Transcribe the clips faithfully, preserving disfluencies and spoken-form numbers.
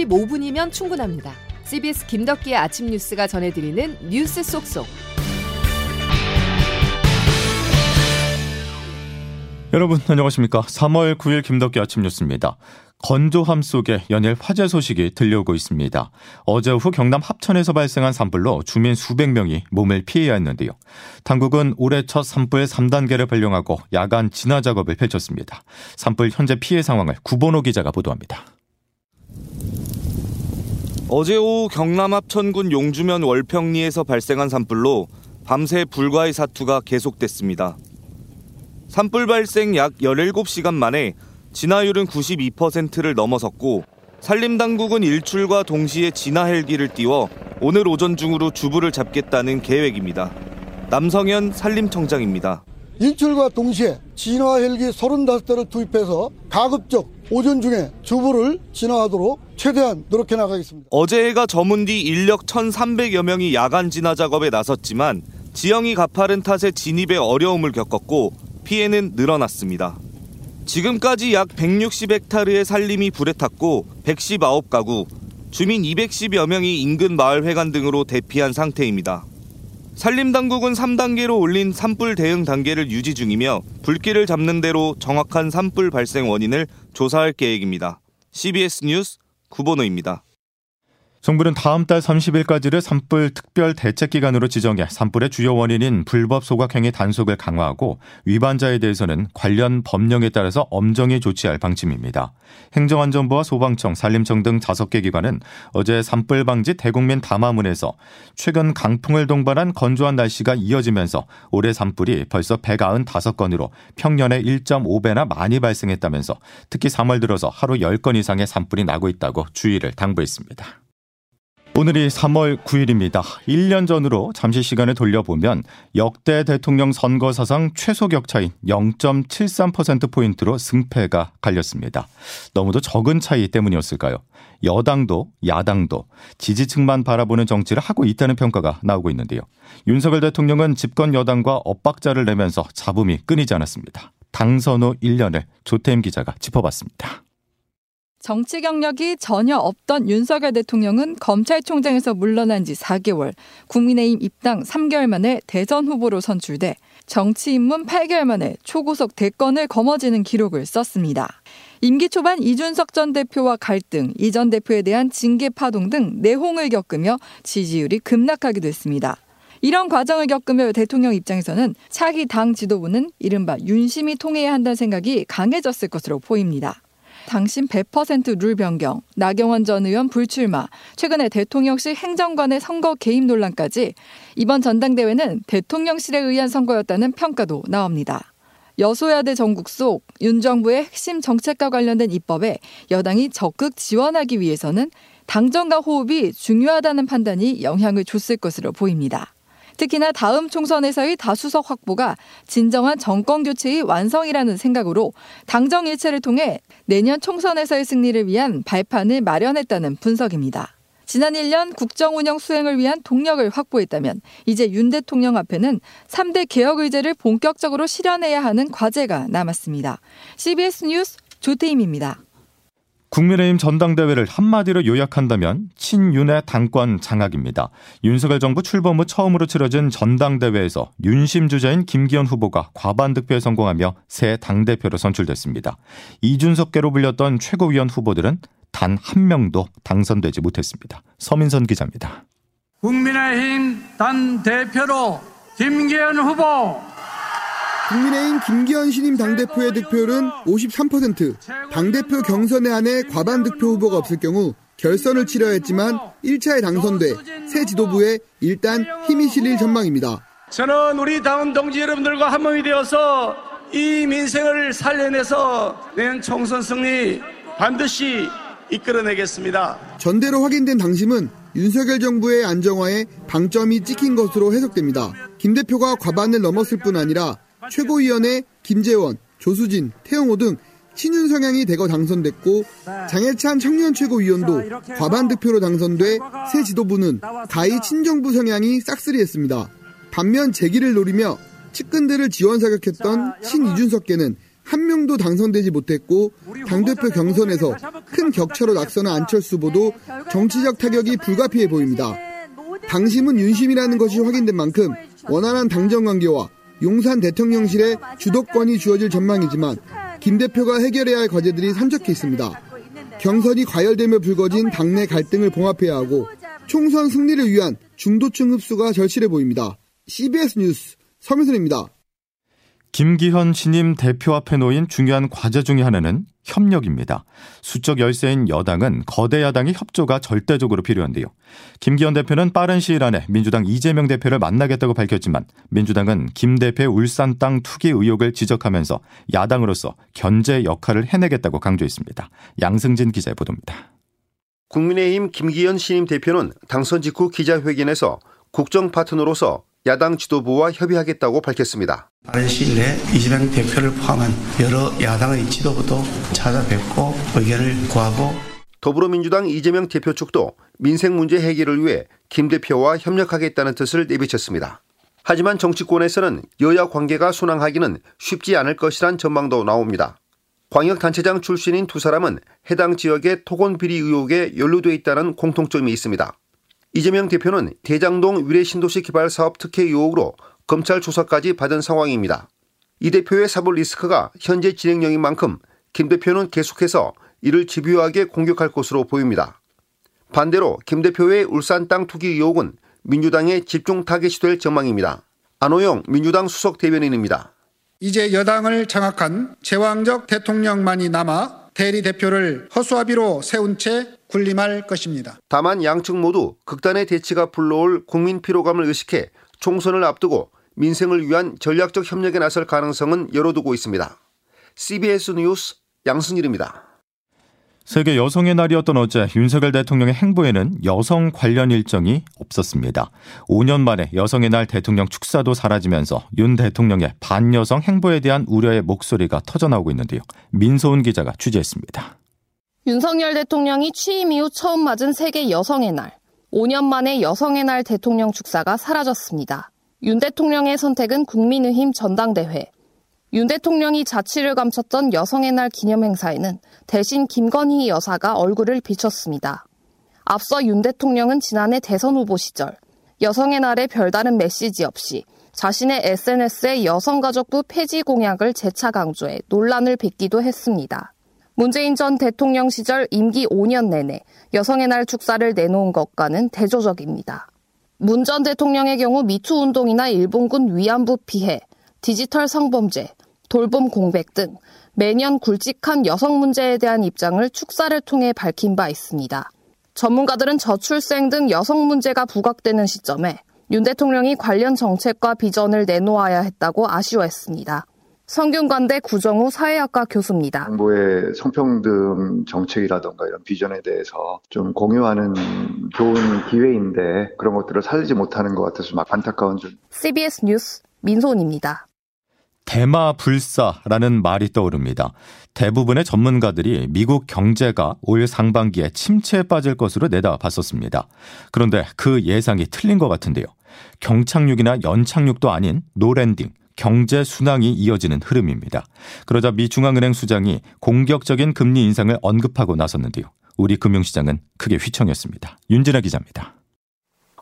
십오 분이면 충분합니다. 씨비에스 김덕기의 아침 뉴스가 전해드리는 뉴스 쏙쏙. 여러분 안녕하십니까. 삼월 구일 김덕기 아침 뉴스입니다. 건조함 속에 연일 화재 소식이 들려오고 있습니다. 어제 오후 경남 합천에서 발생한 산불로 주민 수백 명이 몸을 피해야 했는데요. 당국은 올해 첫 산불 삼 단계를 발령하고 야간 진화 작업을 펼쳤습니다. 산불 현재 피해 상황을 구본호 기자가 보도합니다. 어제 오후 경남 합천군 용주면 월평리에서 발생한 산불로 밤새 불과의 사투가 계속됐습니다. 산불 발생 약 열일곱 시간 만에 진화율은 구십이 퍼센트를 넘어섰고 산림당국은 일출과 동시에 진화 헬기를 띄워 오늘 오전 중으로 주불을 잡겠다는 계획입니다. 남성현 산림청장입니다. 일출과 동시에 진화 헬기 서른다섯 대를 투입해서 가급적 오전 중에 주불을 진화하도록 최대한 노력해 나가겠습니다. 어제 해가 저문 뒤 인력 천삼백여 명이 야간 진화 작업에 나섰지만 지형이 가파른 탓에 진입에 어려움을 겪었고 피해는 늘어났습니다. 지금까지 약 백육십 헥타르의 산림이 불에 탔고 백십구 가구, 주민 이백십여 명이 인근 마을 회관 등으로 대피한 상태입니다. 산림당국은 삼 단계로 올린 산불 대응 단계를 유지 중이며 불길을 잡는 대로 정확한 산불 발생 원인을 조사할 계획입니다. 씨비에스 뉴스 구본호입니다. 정부는 다음 달 삼십일까지를 산불 특별 대책 기간으로 지정해 산불의 주요 원인인 불법 소각행위 단속을 강화하고 위반자에 대해서는 관련 법령에 따라서 엄정히 조치할 방침입니다. 행정안전부와 소방청, 산림청 등 다섯 개 기관은 어제 산불 방지 대국민 담화문에서 최근 강풍을 동반한 건조한 날씨가 이어지면서 올해 산불이 벌써 백구십오 건으로 평년의 일 점 오 배나 많이 발생했다면서 특히 삼월 들어서 하루 열 건 이상의 산불이 나고 있다고 주의를 당부했습니다. 오늘이 삼월 구일입니다. 일 년 전으로 잠시 시간을 돌려보면 역대 대통령 선거 사상 최소 격차인 영 점 칠삼 퍼센트포인트로 승패가 갈렸습니다. 너무도 적은 차이 때문이었을까요? 여당도 야당도 지지층만 바라보는 정치를 하고 있다는 평가가 나오고 있는데요. 윤석열 대통령은 집권 여당과 엇박자를 내면서 잡음이 끊이지 않았습니다. 당선 후 일 년을 조태흠 기자가 짚어봤습니다. 정치 경력이 전혀 없던 윤석열 대통령은 검찰총장에서 물러난 지 사 개월, 국민의힘 입당 삼 개월 만에 대선 후보로 선출돼 정치 입문 팔 개월 만에 초고속 대권을 거머쥐는 기록을 썼습니다. 임기 초반 이준석 전 대표와 갈등, 이 전 대표에 대한 징계 파동 등 내홍을 겪으며 지지율이 급락하기도 했습니다. 이런 과정을 겪으며 대통령 입장에서는 차기 당 지도부는 이른바 윤심이 통해야 한다는 생각이 강해졌을 것으로 보입니다. 당심 백 퍼센트 룰 변경, 나경원 전 의원 불출마, 최근에 대통령실 행정관의 선거 개입 논란까지 이번 전당대회는 대통령실에 의한 선거였다는 평가도 나옵니다. 여소야대 정국 속 윤 정부의 핵심 정책과 관련된 입법에 여당이 적극 지원하기 위해서는 당정과 호흡이 중요하다는 판단이 영향을 줬을 것으로 보입니다. 특히나 다음 총선에서의 다수석 확보가 진정한 정권교체의 완성이라는 생각으로 당정일체를 통해 내년 총선에서의 승리를 위한 발판을 마련했다는 분석입니다. 지난 일 년 국정운영 수행을 위한 동력을 확보했다면 이제 윤 대통령 앞에는 삼 대 개혁 의제를 본격적으로 실현해야 하는 과제가 남았습니다. 씨비에스 뉴스 조태임입니다. 국민의힘 전당대회를 한마디로 요약한다면 친윤의 당권 장악입니다. 윤석열 정부 출범 후 처음으로 치러진 전당대회에서 윤심 주자인 김기현 후보가 과반 득표에 성공하며 새 당대표로 선출됐습니다. 이준석계로 불렸던 최고위원 후보들은 단 한 명도 당선되지 못했습니다. 서민선 기자입니다. 국민의힘 당대표로 김기현 후보! 국민의힘 김기현 신임 당대표의 득표율은 오십삼 퍼센트, 당대표 경선에 한해 과반 득표 후보가 없을 경우 결선을 치러야 했지만 일 차에 당선돼 새 지도부에 일단 힘이 실릴 전망입니다. 저는 우리 당 동지 여러분들과 한 몸이 되어서 이 민생을 살려내서 내년 총선 승리 반드시 이끌어내겠습니다. 전대로 확인된 당심은 윤석열 정부의 안정화에 방점이 찍힌 것으로 해석됩니다. 김 대표가 과반을 넘었을 뿐 아니라 최고위원회 김재원, 조수진, 태용호 등 친윤 성향이 대거 당선됐고 장혜찬 청년 최고위원도 과반 득표로 당선돼 새 지도부는 가히 친정부 성향이 싹쓸이했습니다. 반면 재기를 노리며 측근들을 지원사격했던 친이준석계는 한 명도 당선되지 못했고 당대표 경선에서 큰 격차로 낙선한 안철수 후보도 정치적 타격이 불가피해 보입니다. 당심은 윤심이라는 것이 확인된 만큼 원활한 당정관계와 용산 대통령실의 주도권이 주어질 전망이지만 김 대표가 해결해야 할 과제들이 산적해 있습니다. 경선이 과열되며 불거진 당내 갈등을 봉합해야 하고 총선 승리를 위한 중도층 흡수가 절실해 보입니다. 씨비에스 뉴스 서민선입니다. 김기현 신임 대표 앞에 놓인 중요한 과제 중의 하나는 협력입니다. 수적 열세인 여당은 거대 야당의 협조가 절대적으로 필요한데요. 김기현 대표는 빠른 시일 안에 민주당 이재명 대표를 만나겠다고 밝혔지만 민주당은 김 대표의 울산 땅 투기 의혹을 지적하면서 야당으로서 견제 역할을 해내겠다고 강조했습니다. 양승진 기자의 보도입니다. 국민의힘 김기현 신임 대표는 당선 직후 기자회견에서 국정 파트너로서 야당 지도부와 협의하겠다고 밝혔습니다. 빠른 시일 내에 이재명 대표를 포함한 여러 야당의 지도부도 찾아뵙고 의견을 구하고 더불어민주당 이재명 대표 측도 민생 문제 해결을 위해 김 대표와 협력하겠다는 뜻을 내비쳤습니다. 하지만 정치권에서는 여야 관계가 순항하기는 쉽지 않을 것이란 전망도 나옵니다. 광역단체장 출신인 두 사람은 해당 지역의 토건 비리 의혹에 연루돼 있다는 공통점이 있습니다. 이재명 대표는 대장동 위례신도시 개발 사업 특혜 의혹으로 검찰 조사까지 받은 상황입니다. 이 대표의 사법 리스크가 현재 진행형인 만큼 김 대표는 계속해서 이를 집요하게 공격할 것으로 보입니다. 반대로 김 대표의 울산 땅 투기 의혹은 민주당의 집중 타깃이 될 전망입니다. 안호영 민주당 수석 대변인입니다. 이제 여당을 장악한 제왕적 대통령만이 남아 대리 대표를 허수아비로 세운 채 군림할 것입니다. 다만 양측 모두 극단의 대치가 불러올 국민 피로감을 의식해 총선을 앞두고 민생을 위한 전략적 협력에 나설 가능성은 열어두고 있습니다. 씨비에스 뉴스 양승일입니다. 세계 여성의 날이었던 어제 윤석열 대통령의 행보에는 여성 관련 일정이 없었습니다. 오 년 만에 여성의 날 대통령 축사도 사라지면서 윤 대통령의 반여성 행보에 대한 우려의 목소리가 터져나오고 있는데요. 민소훈 기자가 취재했습니다. 윤석열 대통령이 취임 이후 처음 맞은 세계 여성의 날. 오 년 만에 여성의 날 대통령 축사가 사라졌습니다. 윤 대통령의 선택은 국민의힘 전당대회. 윤 대통령이 자취를 감췄던 여성의 날 기념행사에는 대신 김건희 여사가 얼굴을 비쳤습니다. 앞서 윤 대통령은 지난해 대선 후보 시절 여성의 날에 별다른 메시지 없이 자신의 에스엔에스에 여성가족부 폐지 공약을 재차 강조해 논란을 빚기도 했습니다. 문재인 전 대통령 시절 임기 오 년 내내 여성의 날 축사를 내놓은 것과는 대조적입니다. 문 전 대통령의 경우 미투 운동이나 일본군 위안부 피해, 디지털 성범죄, 돌봄 공백 등 매년 굵직한 여성 문제에 대한 입장을 축사를 통해 밝힌 바 있습니다. 전문가들은 저출생 등 여성 문제가 부각되는 시점에 윤 대통령이 관련 정책과 비전을 내놓아야 했다고 아쉬워했습니다. 성균관대 구정우 사회학과 교수입니다. 정부의 성평등 정책이라든가 이런 비전에 대해서 좀 공유하는 좋은 기회인데 그런 것들을 살리지 못하는 것 같아서 막 안타까운 줄. 씨비에스 뉴스 민소은입니다. 대마 불사라는 말이 떠오릅니다. 대부분의 전문가들이 미국 경제가 올 상반기에 침체에 빠질 것으로 내다봤었습니다. 그런데 그 예상이 틀린 것 같은데요. 경착륙이나 연착륙도 아닌 노랜딩, 경제 순항이 이어지는 흐름입니다. 그러자 미 중앙은행 수장이 공격적인 금리 인상을 언급하고 나섰는데요. 우리 금융시장은 크게 휘청였습니다. 윤진아 기자입니다.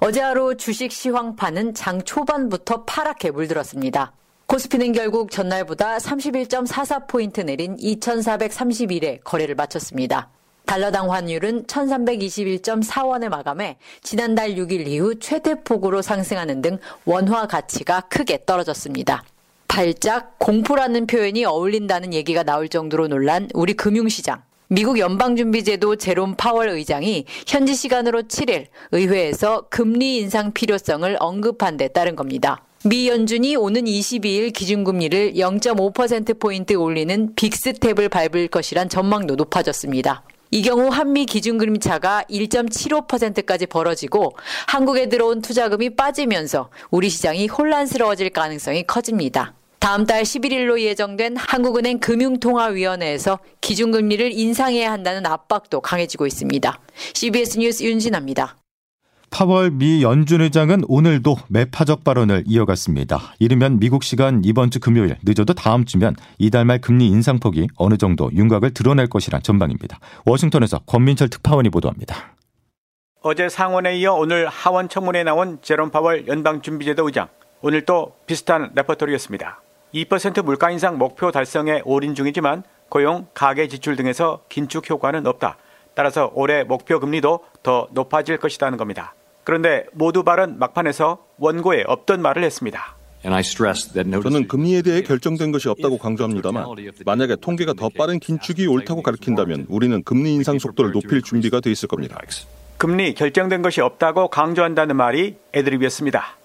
어제 하루 주식 시황판은 장 초반부터 파랗게 물들었습니다. 코스피는 결국 전날보다 삼십일 점 사사 포인트 내린 이천사백삼십일에 거래를 마쳤습니다. 달러당 환율은 천삼백이십일 점 사원에 마감해 지난달 육 일 이후 최대폭으로 상승하는 등 원화 가치가 크게 떨어졌습니다. 발작, 공포라는 표현이 어울린다는 얘기가 나올 정도로 놀란 우리 금융시장. 미국 연방준비제도 제롬 파월 의장이 현지 시간으로 칠 일 의회에서 금리 인상 필요성을 언급한 데 따른 겁니다. 미 연준이 오는 이십이 일 기준금리를 영 점 오 퍼센트 포인트 올리는 빅스텝을 밟을 것이란 전망도 높아졌습니다. 이 경우 한미 기준금리 차가 일 점 칠오 퍼센트까지 벌어지고 한국에 들어온 투자금이 빠지면서 우리 시장이 혼란스러워질 가능성이 커집니다. 다음 달 십일 일로 예정된 한국은행 금융통화위원회에서 기준금리를 인상해야 한다는 압박도 강해지고 있습니다. 씨비에스 뉴스 윤진아입니다. 파월 미 연준 의장은 오늘도 매파적 발언을 이어갔습니다. 이르면 미국 시간 이번 주 금요일, 늦어도 다음 주면 이달 말 금리 인상폭이 어느 정도 윤곽을 드러낼 것이란 전망입니다. 워싱턴에서 권민철 특파원이 보도합니다. 어제 상원에 이어 오늘 하원 청문회에 나온 제롬 파월 연방준비제도 의장. 오늘 또 비슷한 레퍼토리였습니다. 이 퍼센트 물가 인상 목표 달성에 올인 중이지만 고용, 가계 지출 등에서 긴축 효과는 없다. 따라서 올해 목표 금리도 더 높아질 것이라는 겁니다. 그런데 모두 발언 막판에서 원고에 없던 말을 했습니다. 저는 금리에 대해 결정된 것이 없다고 강조합니다만 만약에 통계가 더 빠른 긴축이 옳다고 가리킨다면 우리는 금리 인상 속도를 높일 준비가 돼 있을 겁니다. 금리 결정된 것이 없다고 강조한다는 말이 애드립이었습니다.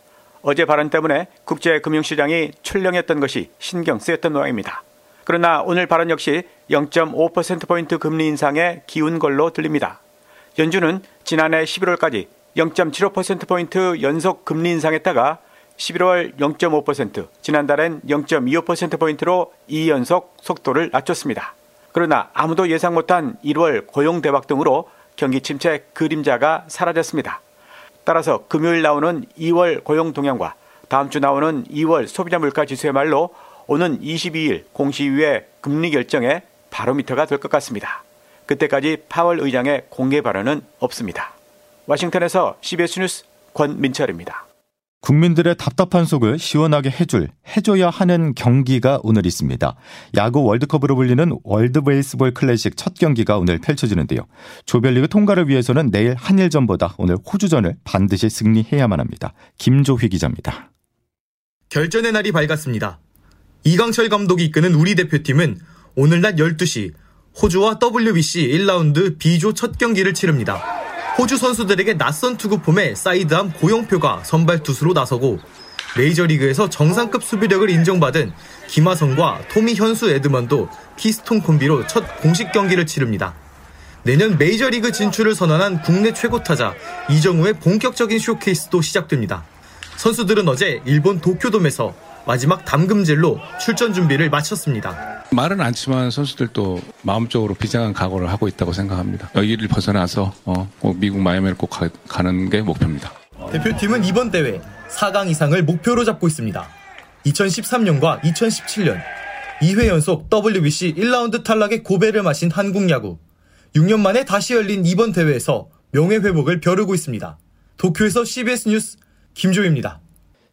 어제 발언 때문에 국제금융시장이 출렁였던 것이 신경 쓰였던 모양입니다. 그러나 오늘 발언 역시 영 점 오 퍼센트포인트 금리 인상에 기운 걸로 들립니다. 연준은 지난해 십일월까지 영 점 칠오 퍼센트포인트 연속 금리 인상했다가 십일월 영 점 오 퍼센트, 지난달엔 영 점 이오 퍼센트포인트로 이 연속 속도를 낮췄습니다. 그러나 아무도 예상 못한 일월 고용 대박 등으로 경기 침체 그림자가 사라졌습니다. 따라서 금요일 나오는 이월 고용 동향과 다음 주 나오는 이월 소비자 물가 지수야말로 오는 이십이일 공시위의 금리 결정에 바로미터가 될 것 같습니다. 그때까지 파월 의장의 공개 발언은 없습니다. 워싱턴에서 씨비에스 뉴스 권민철입니다. 국민들의 답답한 속을 시원하게 해줄, 해줘야 하는 경기가 오늘 있습니다. 야구 월드컵으로 불리는 월드베이스볼 클래식 첫 경기가 오늘 펼쳐지는데요. 조별리그 통과를 위해서는 내일 한일전보다 오늘 호주전을 반드시 승리해야만 합니다. 김조휘 기자입니다. 결전의 날이 밝았습니다. 이강철 감독이 이끄는 우리 대표팀은 오늘 낮 열두시 호주와 더블유비씨 일라운드 B조 첫 경기를 치릅니다. 호주 선수들에게 낯선 투구폼에 사이드암 고영표가 선발 투수로 나서고 메이저리그에서 정상급 수비력을 인정받은 김하성과 토미현수 에드먼도 피스톤 콤비로 첫 공식 경기를 치릅니다. 내년 메이저리그 진출을 선언한 국내 최고 타자 이정우의 본격적인 쇼케이스도 시작됩니다. 선수들은 어제 일본 도쿄돔에서 마지막 담금질로 출전 준비를 마쳤습니다. 말은 않지만 선수들도 마음적으로 비장한 각오를 하고 있다고 생각합니다. 여기를 벗어나서 미국 마이애미를 꼭 가는 게 목표입니다. 대표팀은 이번 대회 사강 이상을 목표로 잡고 있습니다. 이천십삼년과 이천십칠년 이회 연속 더블유비씨 일라운드 탈락의 고배를 마신 한국 야구. 육년 만에 다시 열린 이번 대회에서 명예회복을 벼르고 있습니다. 도쿄에서 씨비에스 뉴스 김조입니다.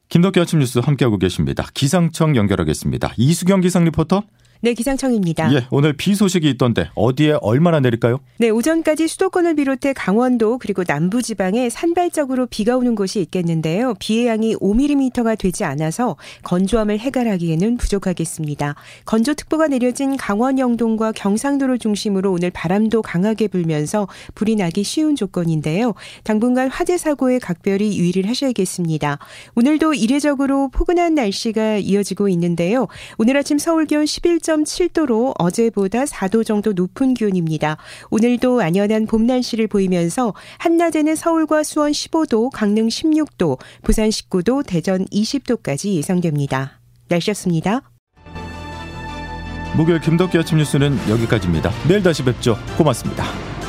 김덕기 아침 뉴스 함께하고 계십니다. 기상청 연결하겠습니다. 이수경 기상 리포터. 네, 기상청입니다. 예, 오늘 비 소식이 있던데 어디에 얼마나 내릴까요? 네, 오전까지 수도권을 비롯해 강원도 그리고 남부지방에 산발적으로 비가 오는 곳이 있겠는데요. 비의 양이 오 밀리미터가 되지 않아서 건조함을 해결하기에는 부족하겠습니다. 건조특보가 내려진 강원 영동과 경상도를 중심으로 오늘 바람도 강하게 불면서 불이 나기 쉬운 조건인데요. 당분간 화재 사고에 각별히 유의를 하셔야겠습니다. 오늘도 이례적으로 포근한 날씨가 이어지고 있는데요. 오늘 아침 서울 기온 십일 점 칠 도로 어제보다 사 도 정도 높은 기온입니다. 오늘도 안연한 봄 날씨를 보이면서 한낮에는 서울과 수원 십오 도, 강릉 십육 도, 부산 십구 도, 대전 이십 도까지 예상됩니다. 날씨였습니다. 목요일 김덕기 아침 뉴스는 여기까지입니다. 내일 다시 뵙죠. 고맙습니다.